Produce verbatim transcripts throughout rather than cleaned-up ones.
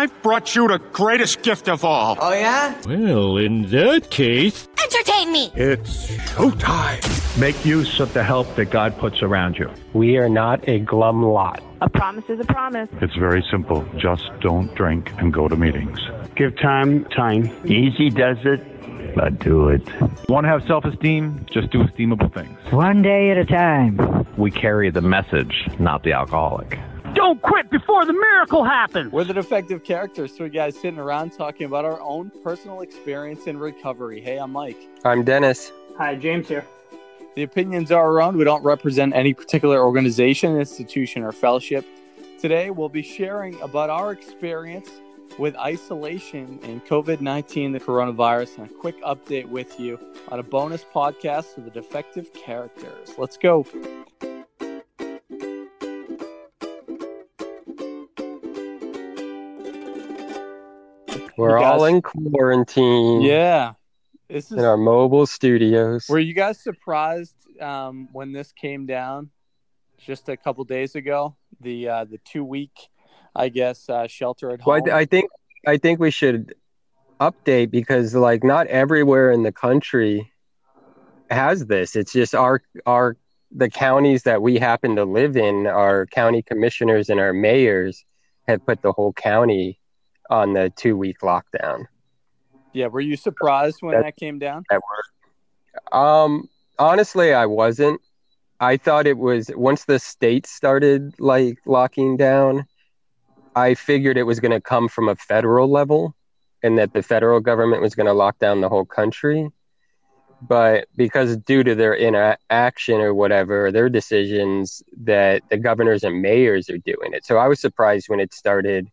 I've brought you the greatest gift of all. Oh, yeah? Well, in that case... Entertain me! It's showtime. Make use of the help that God puts around you. We are not a glum lot. A promise is a promise. It's very simple. Just don't drink and go to meetings. Give time time. Easy does it. But do it. Want to have self-esteem? Just do esteemable things. One day at a time. We carry the message, not the alcoholic. Don't quit before the miracle happens! We're the Defective Characters, three guys sitting around talking about our own personal experience in recovery. Hey, I'm Mike. I'm Dennis. Hi, James here. The opinions are our own. We don't represent any particular organization, institution, or fellowship. Today, we'll be sharing about our experience with isolation and covid nineteen, the coronavirus, and a quick update with you on a bonus podcast of the Defective Characters. Let's go. We're guys, all in quarantine. Yeah. This is, in our mobile studios. Were you guys surprised um, when this came down just a couple days ago? The uh, the two week, I guess, uh, shelter at home. Well, I think I think we should update because like not everywhere in the country has this. It's just our our the counties that we happen to live in. Our county commissioners and our mayors have put the whole county on the two week lockdown. Yeah, were you surprised when that, that came down? That worked. Um, honestly, I wasn't. I thought it was once the state started like locking down, I figured it was going to come from a federal level and that the federal government was going to lock down the whole country. But because due to their inaction or whatever, their decisions that the governors and mayors are doing it. So I was surprised when it started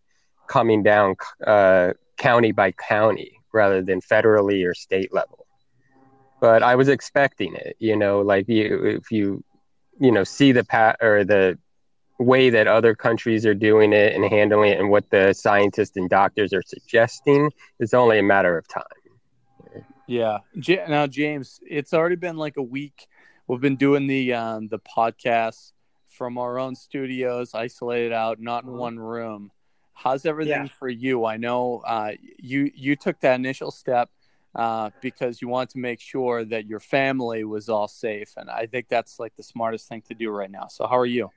coming down uh, county by county rather than federally or state level. But I was expecting it, you know, like you, if you, you know, see the pat or the way that other countries are doing it and handling it and what the scientists and doctors are suggesting, it's only a matter of time. Yeah. J- now, James, it's already been like a week. We've been doing the, um, the podcast from our own studios, isolated out, not in one room. How's everything yeah. for you? I know uh, you you took that initial step uh, because you want to make sure that your family was all safe, and I think that's like the smartest thing to do right now. So, how are you?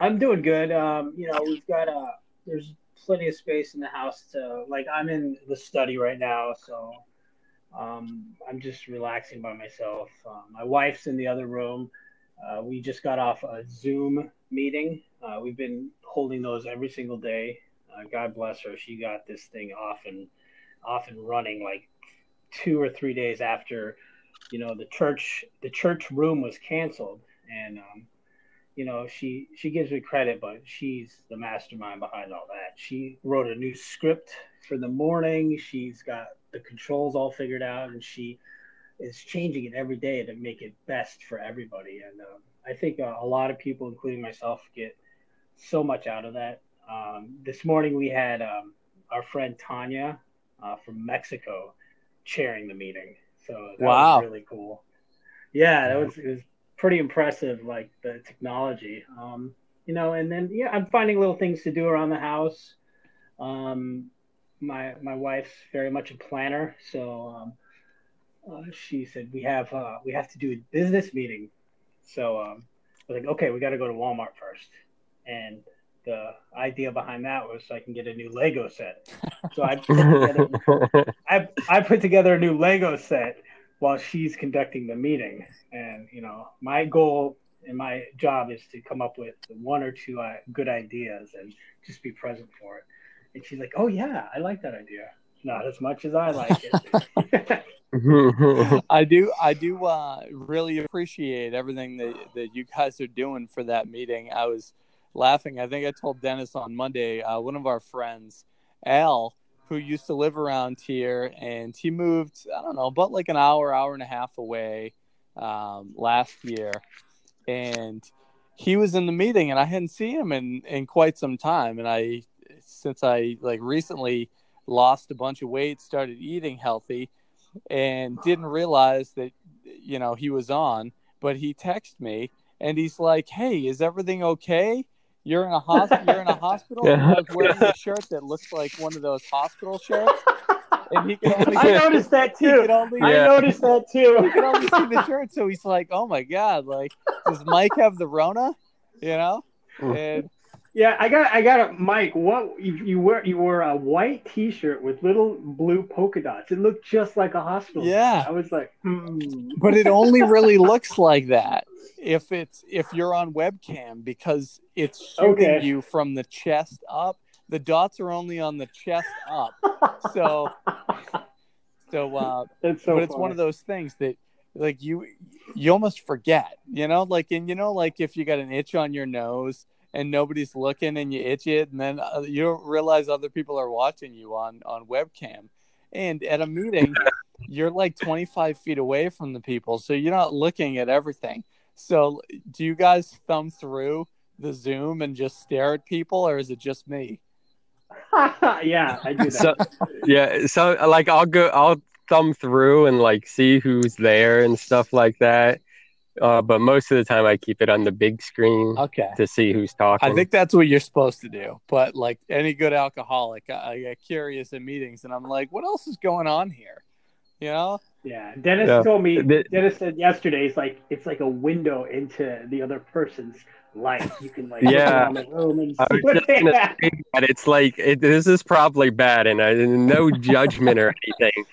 I'm doing good. Um, you know, we've got uh, there's plenty of space in the house to like. I'm in the study right now, so um, I'm just relaxing by myself. Uh, my wife's in the other room. Uh, we just got off a Zoom meeting. Uh, we've been holding those every single day. Uh, God bless her. She got this thing off and off and running like two or three days after, you know, the church the church room was canceled. And um, you know, she she gives me credit, but she's the mastermind behind all that. She wrote a new script for the morning. She's got the controls all figured out, and she is changing it every day to make it best for everybody. And um, I think a, a lot of people, including myself, get so much out of that. Um, this morning we had um, our friend Tanya uh, from Mexico chairing the meeting. So that wow. was really cool. Yeah, that was, it was pretty impressive, like the technology. Um, you know, and then, yeah, I'm finding little things to do around the house. Um, my, my wife's very much a planner. So um, uh, she said, we have, uh, we have to do a business meeting. So um, I was like, okay, we got to go to Walmart first. And the idea behind that was so I can get a new Lego set. So I put together, I, I put together a new Lego set while she's conducting the meeting. And, you know, my goal and my job is to come up with one or two uh, good ideas and just be present for it. And she's like, oh, yeah, I like that idea. Not as much as I like it. I do. I do uh, really appreciate everything that, that you guys are doing for that meeting. I was laughing. I think I told Dennis on Monday, uh, one of our friends, Al, who used to live around here, and he moved, I don't know, about like an hour, hour and a half away um, last year. And he was in the meeting, and I hadn't seen him in, in quite some time. And I, since I like recently lost a bunch of weight, started eating healthy, and didn't realize that, you know, he was on, but he texted me and he's like, hey, is everything okay? You're in a hospital. You're in a hospital. Yeah. And I was wearing a shirt that looks like one of those hospital shirts. And he could only. I noticed that too. Only, yeah. I noticed that too. He could only see the shirt, so he's like, "Oh my god! Like, does Mike have the Rona?" You know. And yeah, I got, I got it, Mike. What you, you wear? You wore a white T-shirt with little blue polka dots. It looked just like a hospital. Yeah, I was like, hmm. But it only really looks like that if it's if you're on webcam, because it's shooting okay. you from the chest up. The dots are only on the chest up. So, so, uh, it's so but it's funny. One of those things that, like, you, you almost forget, you know, like, and you know, like if you got an itch on your nose and nobody's looking and you itch it, and then uh, you don't realize other people are watching you on, on webcam. And at a meeting, you're like twenty-five feet away from the people. So you're not looking at everything. So do you guys thumb through the Zoom and just stare at people, or is it just me? Yeah, I do that. So, yeah, so like I'll go, I'll thumb through and like see who's there and stuff like that. Uh, but most of the time, I keep it on the big screen okay. to see who's talking. I think that's what you're supposed to do. But like any good alcoholic, I, I get curious in meetings, and I'm like, what else is going on here? You know? Yeah, Dennis yeah. told me. The, Dennis said yesterday, it's like it's like a window into the other person's life. You can like yeah. The room and see I was what just they gonna have. Say that. It's like it, this is probably bad, and I, no judgment or anything.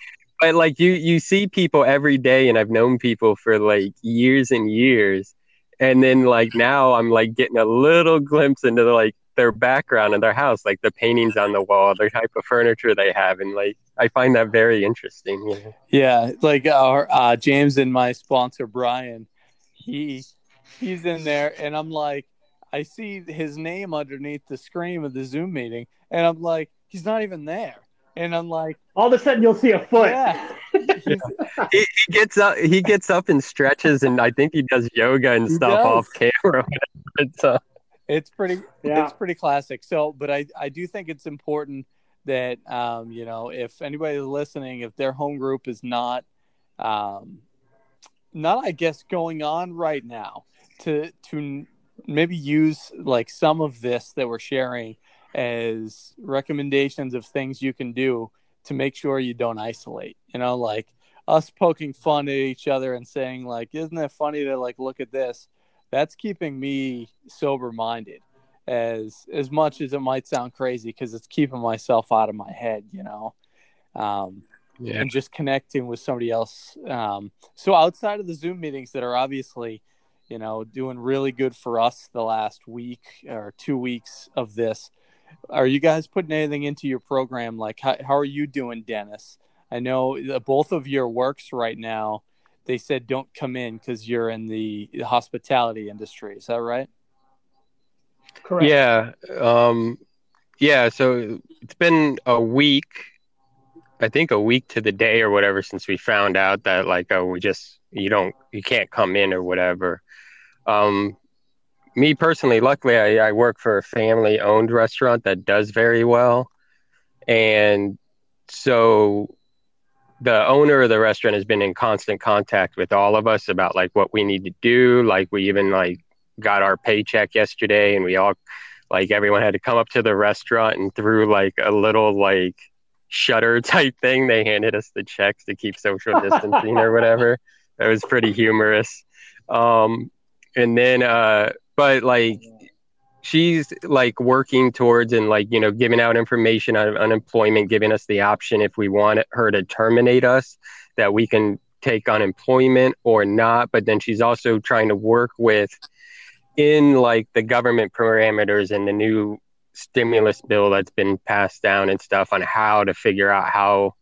But like you, you see people every day, and I've known people for like years and years, and then like now I'm like getting a little glimpse into the, like their background and their house, like the paintings on the wall, the type of furniture they have, and like I find that very interesting. You know? Yeah, like our uh, James and my sponsor Brian, he he's in there, and I'm like, I see his name underneath the screen of the Zoom meeting, and I'm like, he's not even there. And I'm like, all of a sudden you'll see a foot. Yeah. he, he gets up, he gets up and stretches, and I think he does yoga and he stuff does. Off camera. It's, uh, it's pretty, yeah. it's pretty classic. So, but I, I do think it's important that, um, you know, if anybody is listening, if their home group is not, um, not I guess going on right now, to to maybe use like some of this that we're sharing as recommendations of things you can do to make sure you don't isolate, you know, like us poking fun at each other and saying like, isn't it funny to like, look at this, that's keeping me sober minded as, as much as it might sound crazy. Cause it's keeping myself out of my head, you know, um, yeah. and just connecting with somebody else. Um, so outside of the Zoom meetings that are obviously, you know, doing really good for us the last week or two weeks of this, are you guys putting anything into your program? Like, how, how are you doing, Dennis? I know that both of your works right now, they said don't come in because you're in the hospitality industry. Is that right? Correct. Yeah. Um, yeah. So it's been a week, I think a week to the day or whatever, since we found out that like, oh, we just, you don't, you can't come in or whatever. Um, Me personally, luckily, I, I work for a family-owned restaurant that does very well. And so the owner of the restaurant has been in constant contact with all of us about, like, what we need to do. Like, we even, like, got our paycheck yesterday, and we all, like, everyone had to come up to the restaurant, and through, like, a little, like, shutter type thing, they handed us the checks to keep social distancing or whatever. That was pretty humorous. Um, and then... uh But, like, she's, like, working towards and, like, you know, giving out information on unemployment, giving us the option if we want her to terminate us, that we can take unemployment or not. But then she's also trying to work with, in, like, the government parameters and the new stimulus bill that's been passed down and stuff, on how to figure out how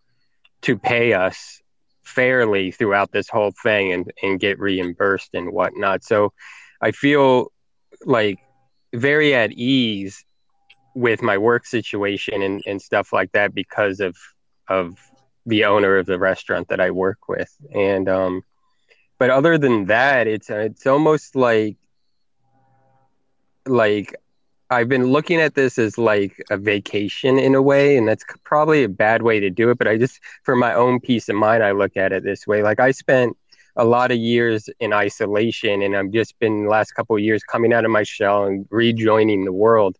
to pay us fairly throughout this whole thing and, and get reimbursed and whatnot. So I feel... like very at ease with my work situation and, and stuff like that because of of the owner of the restaurant that I work with. And um but other than that, it's it's almost like like I've been looking at this as like a vacation in a way, and that's probably a bad way to do it, but I just, for my own peace of mind, I look at it this way. Like I spent a lot of years in isolation, and I've just been the last couple of years coming out of my shell and rejoining the world.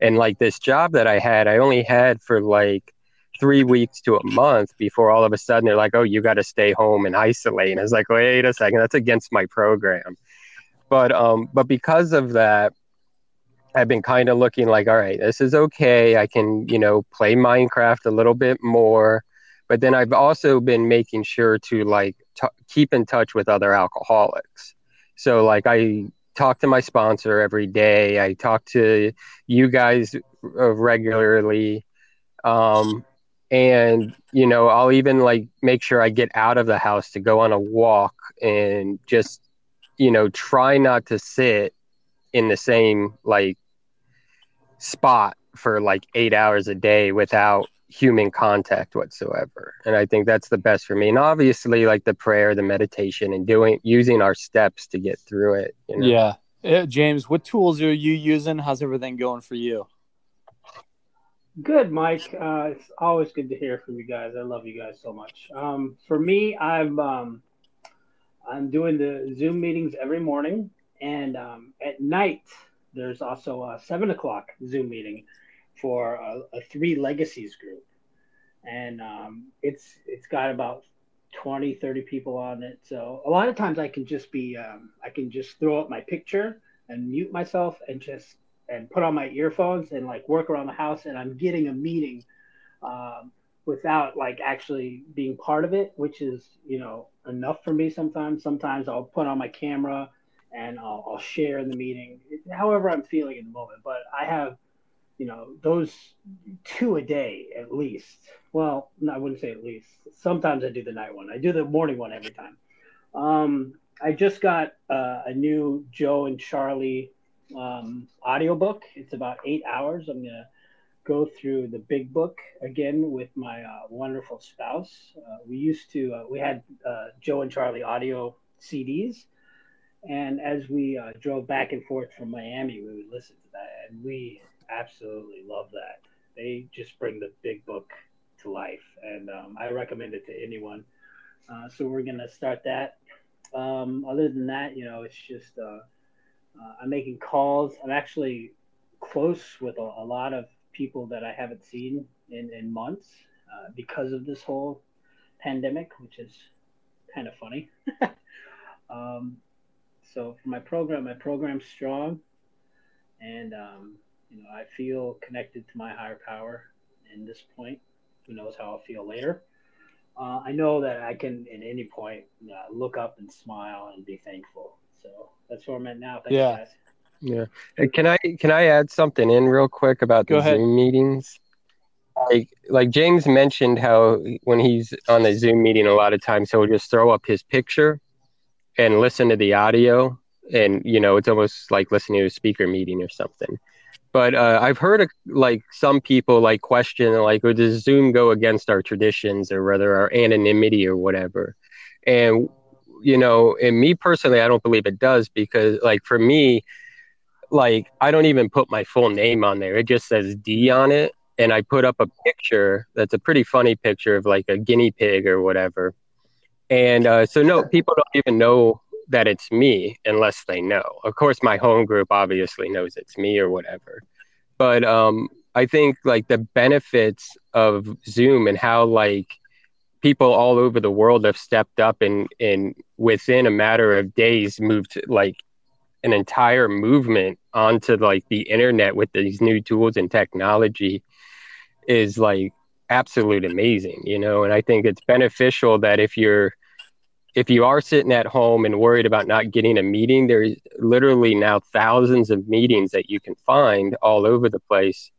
And like this job that I had, I only had for like three weeks to a month before all of a sudden they're like, oh, you got to stay home and isolate. And I was like, wait a second, that's against my program. But um, but because of that, I've been kind of looking like, all right, this is okay. I can, you know, play Minecraft a little bit more. But then I've also been making sure to like t- keep in touch with other alcoholics. So like I talk to my sponsor every day. I talk to you guys uh, regularly. Um, and, you know, I'll even like make sure I get out of the house to go on a walk and just, you know, try not to sit in the same like spot for like eight hours a day without human contact whatsoever. And I think that's the best for me. And obviously like the prayer, the meditation, and doing, using our steps to get through it. You know? Yeah. Yeah. James, what tools are you using? How's everything going for you? Good, Mike. Uh, it's always good to hear from you guys. I love you guys so much. Um, for me, I'm, um, I'm doing the Zoom meetings every morning. And um, at night, there's also a seven o'clock Zoom meeting for a, a three legacies group. And um, it's it's got about twenty, thirty people on it. So a lot of times I can just be, um, I can just throw up my picture and mute myself and just, and put on my earphones and like work around the house. And I'm getting a meeting um, without like actually being part of it, which is, you know, enough for me sometimes. Sometimes I'll put on my camera and I'll, I'll share in the meeting, however I'm feeling in the moment. But I have, you know, those two a day at least. Well, no, I wouldn't say at least. Sometimes I do the night one. I do the morning one every time. Um, I just got uh, a new Joe and Charlie um, audiobook. It's about eight hours. I'm going to go through the big book again with my uh, wonderful spouse. Uh, we used to, uh, we had uh, Joe and Charlie audio C Ds. And as we uh, drove back and forth from Miami, we would listen to that. And we absolutely love that. They just bring the big book to life. And um, I recommend it to anyone. Uh, so we're going to start that. Um, other than that, you know, it's just uh, uh, I'm making calls. I'm actually close with a, a lot of people that I haven't seen in, in months uh, because of this whole pandemic, which is kind of funny. um So for my program, my program's strong, and um, you know, I feel connected to my higher power in this point. Who knows how I'll feel later? Uh, I know that I can, at any point, uh, look up and smile and be thankful. So that's where I'm at now. Thanks, yeah, guys. Yeah. Hey, can I can I add something in real quick about the Zoom meetings? Like like James mentioned how when he's on the Zoom meeting, a lot of times he'll just throw up his picture and listen to the audio, and you know, it's almost like listening to a speaker meeting or something. But uh, I've heard of, like some people like question like, well, does Zoom go against our traditions or rather our anonymity or whatever? And you know, and me personally, I don't believe it does, because like for me, like I don't even put my full name on there. It just says D on it, and I put up a picture that's a pretty funny picture of like a guinea pig or whatever. And uh, so, no, people don't even know that it's me unless they know. Of course, my home group obviously knows it's me or whatever. But um, I think, like, the benefits of Zoom and how, like, people all over the world have stepped up and, and within a matter of days moved, like, an entire movement onto, like, the internet with these new tools and technology is, like, absolute amazing, you know. And I think it's beneficial that if you're if you are sitting at home and worried about not getting a meeting, there's literally now thousands of meetings that you can find all over the place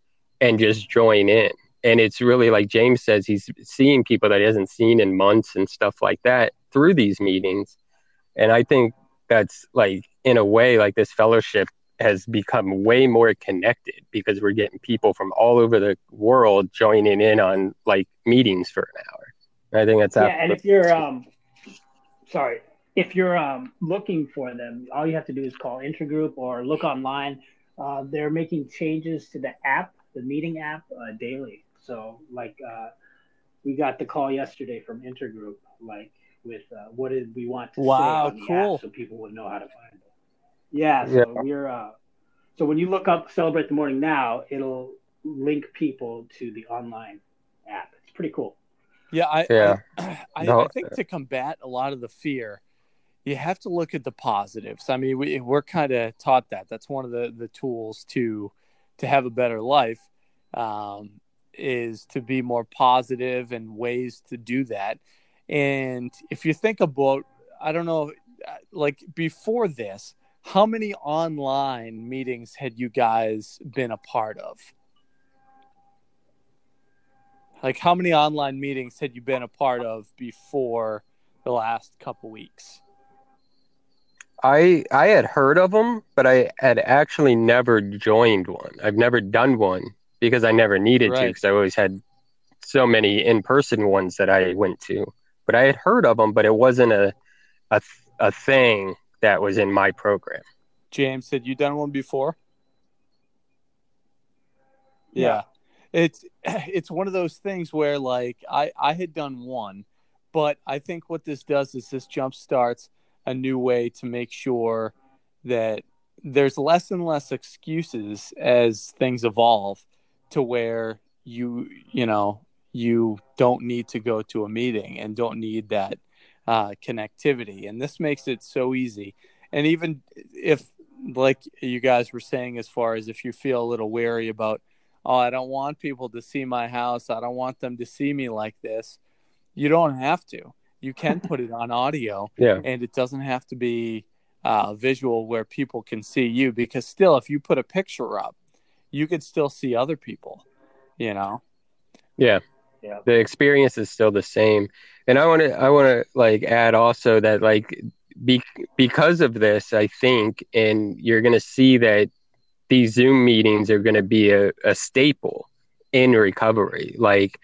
and just join in. And it's really like James says, he's seeing people that he hasn't seen in months and stuff like that through these meetings. And I think that's like, in a way, like this fellowship has become way more connected because we're getting people from all over the world joining in on like meetings for an hour. And I think that's yeah. And if you're um, sorry, if you're um looking for them, all you have to do is call Intergroup or look online. Uh, they're making changes to the app, the meeting app, uh, daily. So like uh, we got the call yesterday from Intergroup, like with uh, what did we want to wow, say on cool. the app so people would know how to find it. Yeah, so yeah. we're uh, so when you look up Celebrate the Morning Now, it'll link people to the online app. It's pretty cool. Yeah, I yeah. I, I, no. I think to combat a lot of the fear, you have to look at the positives. I mean, we we're kind of taught that. That's one of the, the tools to to have a better life. Um, is to be more positive and ways to do that. And if you think about, I don't know, like before this, how many online meetings had you guys been a part of? Like how many online meetings had you been a part of before the last couple weeks? I I had heard of them, but I had actually never joined one. I've never done one. Because I never needed right. to, because I always had so many in-person ones that I went to. But I had heard of them, but it wasn't a a, a thing that was in my program. James, had you done one before? Yeah. yeah. It's it's one of those things where, like, I, I had done one, but I think what this does is this jumpstarts a new way to make sure that there's less and less excuses as things evolve. To where you, you know, you don't need to go to a meeting and don't need that uh, connectivity. And this makes it so easy. And even if, like you guys were saying, as far as if you feel a little wary about, oh, I don't want people to see my house. I don't want them to see me like this. You don't have to. You can put it on audio. Yeah. And it doesn't have to be uh, visual where people can see you. Because still, if you put a picture up, you could still see other people, you know? Yeah. yeah. The experience is still the same. And I want to, I want to like add also that like, be, because of this, I think, and you're going to see that these Zoom meetings are going to be a, a staple in recovery. Like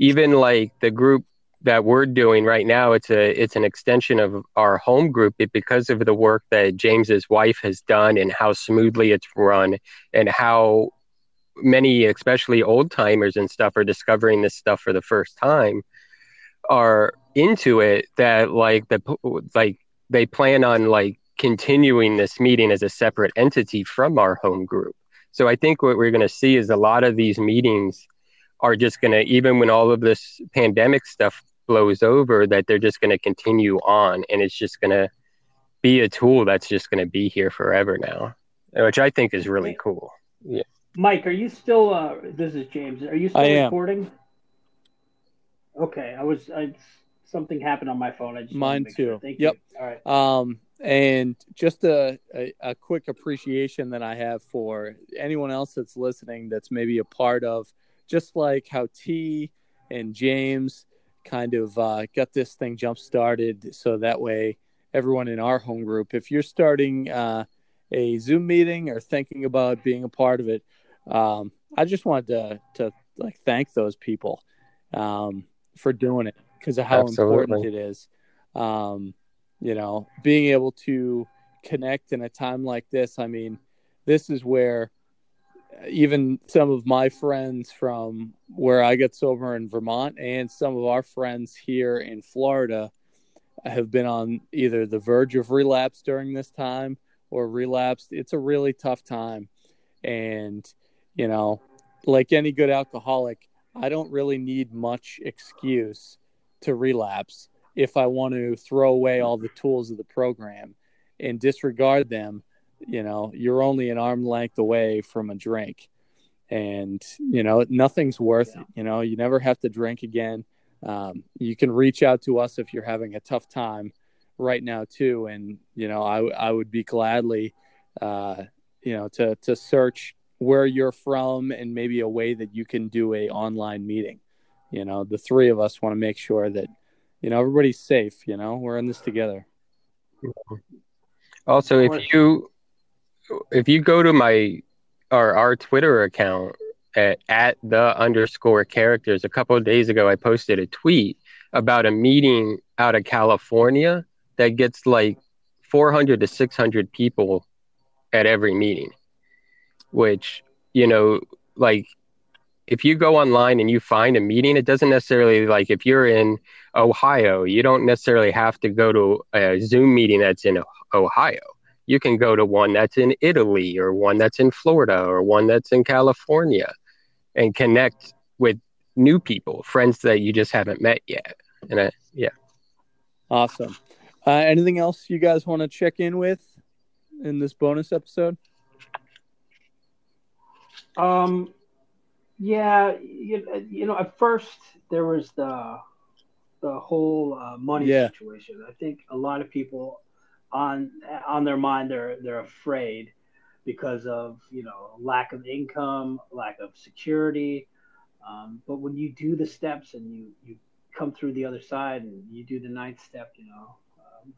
even like the group that we're doing right now, it's a, it's an extension of our home group it, because of the work that James's wife has done and how smoothly it's run and how many, especially old timers and stuff are discovering this stuff for the first time are into it that like the, like they plan on like continuing this meeting as a separate entity from our home group. So I think what we're going to see is a lot of these meetings are just going to, even when all of this pandemic stuff blows over, that they're just going to continue on. And it's just going to be a tool that's just going to be here forever now, which I think is really cool. Yeah. Mike, are you still, uh, this is James, are you still I recording? Am. Okay. I was, I, something happened on my phone. I just Mine too. Sure. Thank yep. you. All right. Um, and just a, a, a quick appreciation that I have for anyone else that's listening that's maybe a part of, just like how T and James kind of uh, got this thing jump started. So that way everyone in our home group, if you're starting uh, a Zoom meeting or thinking about being a part of it, um, I just wanted to, to like thank those people um, for doing it because of how Absolutely. important it is. Um, you know, being able to connect in a time like this. I mean, this is where even some of my friends from where I got sober in Vermont and some of our friends here in Florida have been on either the verge of relapse during this time or relapsed. It's a really tough time. And, you know, like any good alcoholic, I don't really need much excuse to relapse if I want to throw away all the tools of the program and disregard them. You know, you're only an arm length away from a drink and, you know, nothing's worth yeah. it. You know, you never have to drink again. Um, you can reach out to us if you're having a tough time right now, too. And, you know, I, I would be gladly, uh, you know, to, to search where you're from and maybe a way that you can do a online meeting. You know, the three of us want to make sure that, you know, everybody's safe. You know, we're in this together. Also, if you... If you go to my or our Twitter account at, at the underscore characters, a couple of days ago, I posted a tweet about a meeting out of California that gets like four hundred to six hundred people at every meeting, which, you know, like if you go online and you find a meeting, it doesn't necessarily, like if you're in Ohio, you don't necessarily have to go to a Zoom meeting that's in Ohio. You can go to one that's in Italy or one that's in Florida or one that's in California and connect with new people, friends that you just haven't met yet. And I, yeah. Awesome. Uh, anything else you guys want to check in with in this bonus episode? Um, yeah, you, you know, at first there was the the whole uh, money yeah. situation. I think a lot of people on on their mind, they're they're afraid because of, you know, lack of income, lack of security. Um, but when you do the steps and you, you come through the other side and you do the ninth step, you know, um,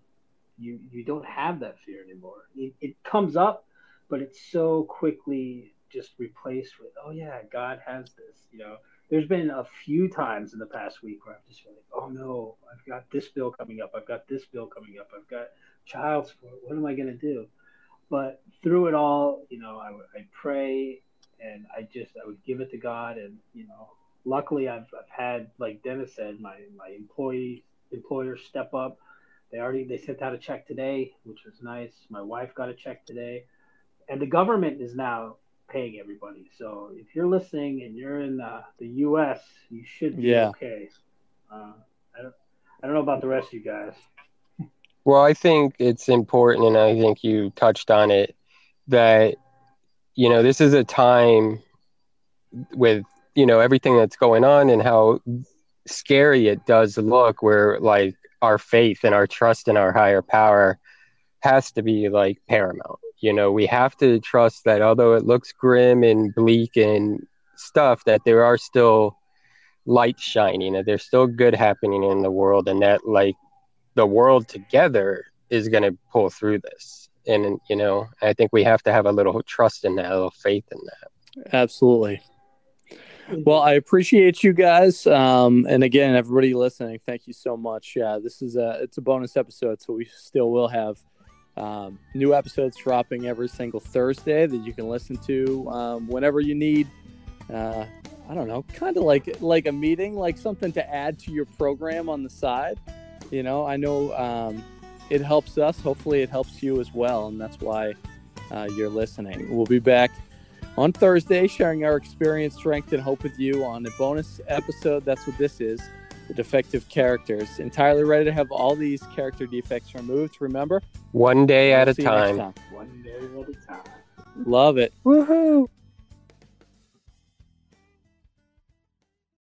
you you don't have that fear anymore. It, it comes up, but it's so quickly just replaced with, oh yeah, God has this. You know, there's been a few times in the past week where I've just been like, oh no, I've got this bill coming up. I've got this bill coming up. I've got child support. What am I going to do? But through it all, you know, I I pray and I just, I would give it to God. And, you know, luckily I've, I've had, like Dennis said, my, my employee employer step up. They already, they sent out a check today, which was nice. My wife got a check today, and the government is now paying everybody. So if you're listening and you're in the, the U S, you should be yeah. okay. Uh, I don't, I don't know about the rest of you guys. Well, I think it's important, and I think you touched on it, that, you know, this is a time with, you know, everything that's going on and how scary it does look, where like our faith and our trust in our higher power has to be like paramount. You know, we have to trust that although it looks grim and bleak and stuff, that there are still lights shining, that there's still good happening in the world, and that like the world together is going to pull through this. And, you know, I think we have to have a little trust in that, a little faith in that. Absolutely. Well, I appreciate you guys. Um, and again, everybody listening, thank you so much. Uh, this is a, it's a bonus episode, so we still will have um, new episodes dropping every single Thursday that you can listen to um, whenever you need. Uh, I don't know, kind of like, like a meeting, like something to add to your program on the side. You know, I know um, it helps us. Hopefully it helps you as well. And that's why uh, you're listening. We'll be back on Thursday sharing our experience, strength, and hope with you on a bonus episode. That's what this is, the Defective Characters. Entirely ready to have all these character defects removed. Remember? One day at a time. One day at a time. Love it. Woohoo!